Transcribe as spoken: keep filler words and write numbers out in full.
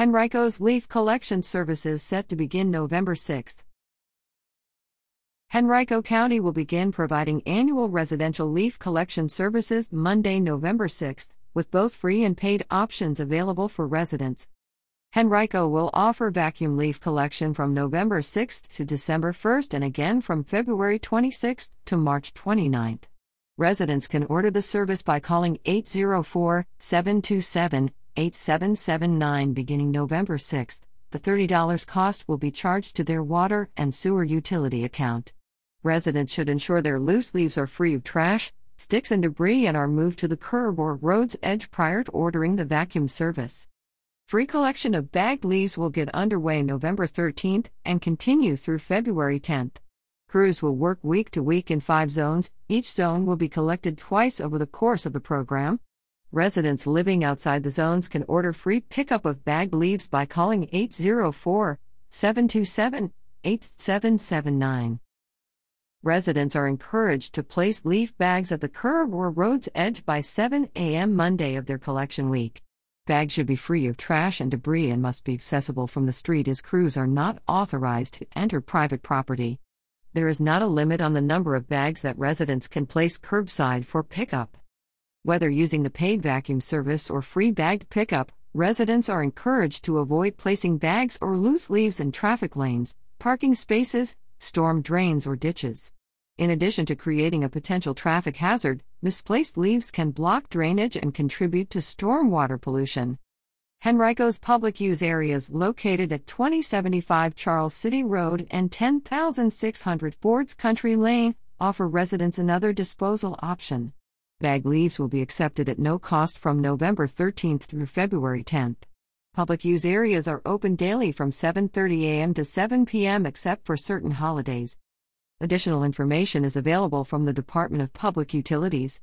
Henrico's leaf collection services set to begin November sixth. Henrico County will begin providing annual residential leaf collection services Monday, November sixth, with both free and paid options available for residents. Henrico will offer vacuum leaf collection from November sixth to December first and again from February twenty-sixth to March twenty-ninth. Residents can order the service by calling eight zero four, seven two seven, eight seven seven nine beginning November sixth. The thirty dollars cost will be charged to their water and sewer utility account. Residents should ensure their loose leaves are free of trash, sticks and debris and are moved to the curb or road's edge prior to ordering the vacuum service. Free collection of bagged leaves will get underway November thirteenth and continue through February tenth. Crews will work week to week in five zones. Each zone will be collected twice over the course of the program. Residents living outside the zones can order free pickup of bagged leaves by calling eight zero four, seven two seven, eight seven seven nine. Residents are encouraged to place leaf bags at the curb or road's edge by seven a.m. Monday of their collection week. Bags should be free of trash and debris and must be accessible from the street as crews are not authorized to enter private property. There is not a limit on the number of bags that residents can place curbside for pickup. Whether using the paid vacuum service or free bagged pickup, residents are encouraged to avoid placing bags or loose leaves in traffic lanes, parking spaces, storm drains or ditches. In addition to creating a potential traffic hazard, misplaced leaves can block drainage and contribute to stormwater pollution. Henrico's public use areas located at twenty seventy-five Charles City Road and ten thousand six hundred Ford's Country Lane offer residents another disposal option. Bag leaves will be accepted at no cost from November thirteenth through February tenth. Public use areas are open daily from seven thirty a.m. to seven p.m. except for certain holidays. Additional information is available from the Department of Public Utilities.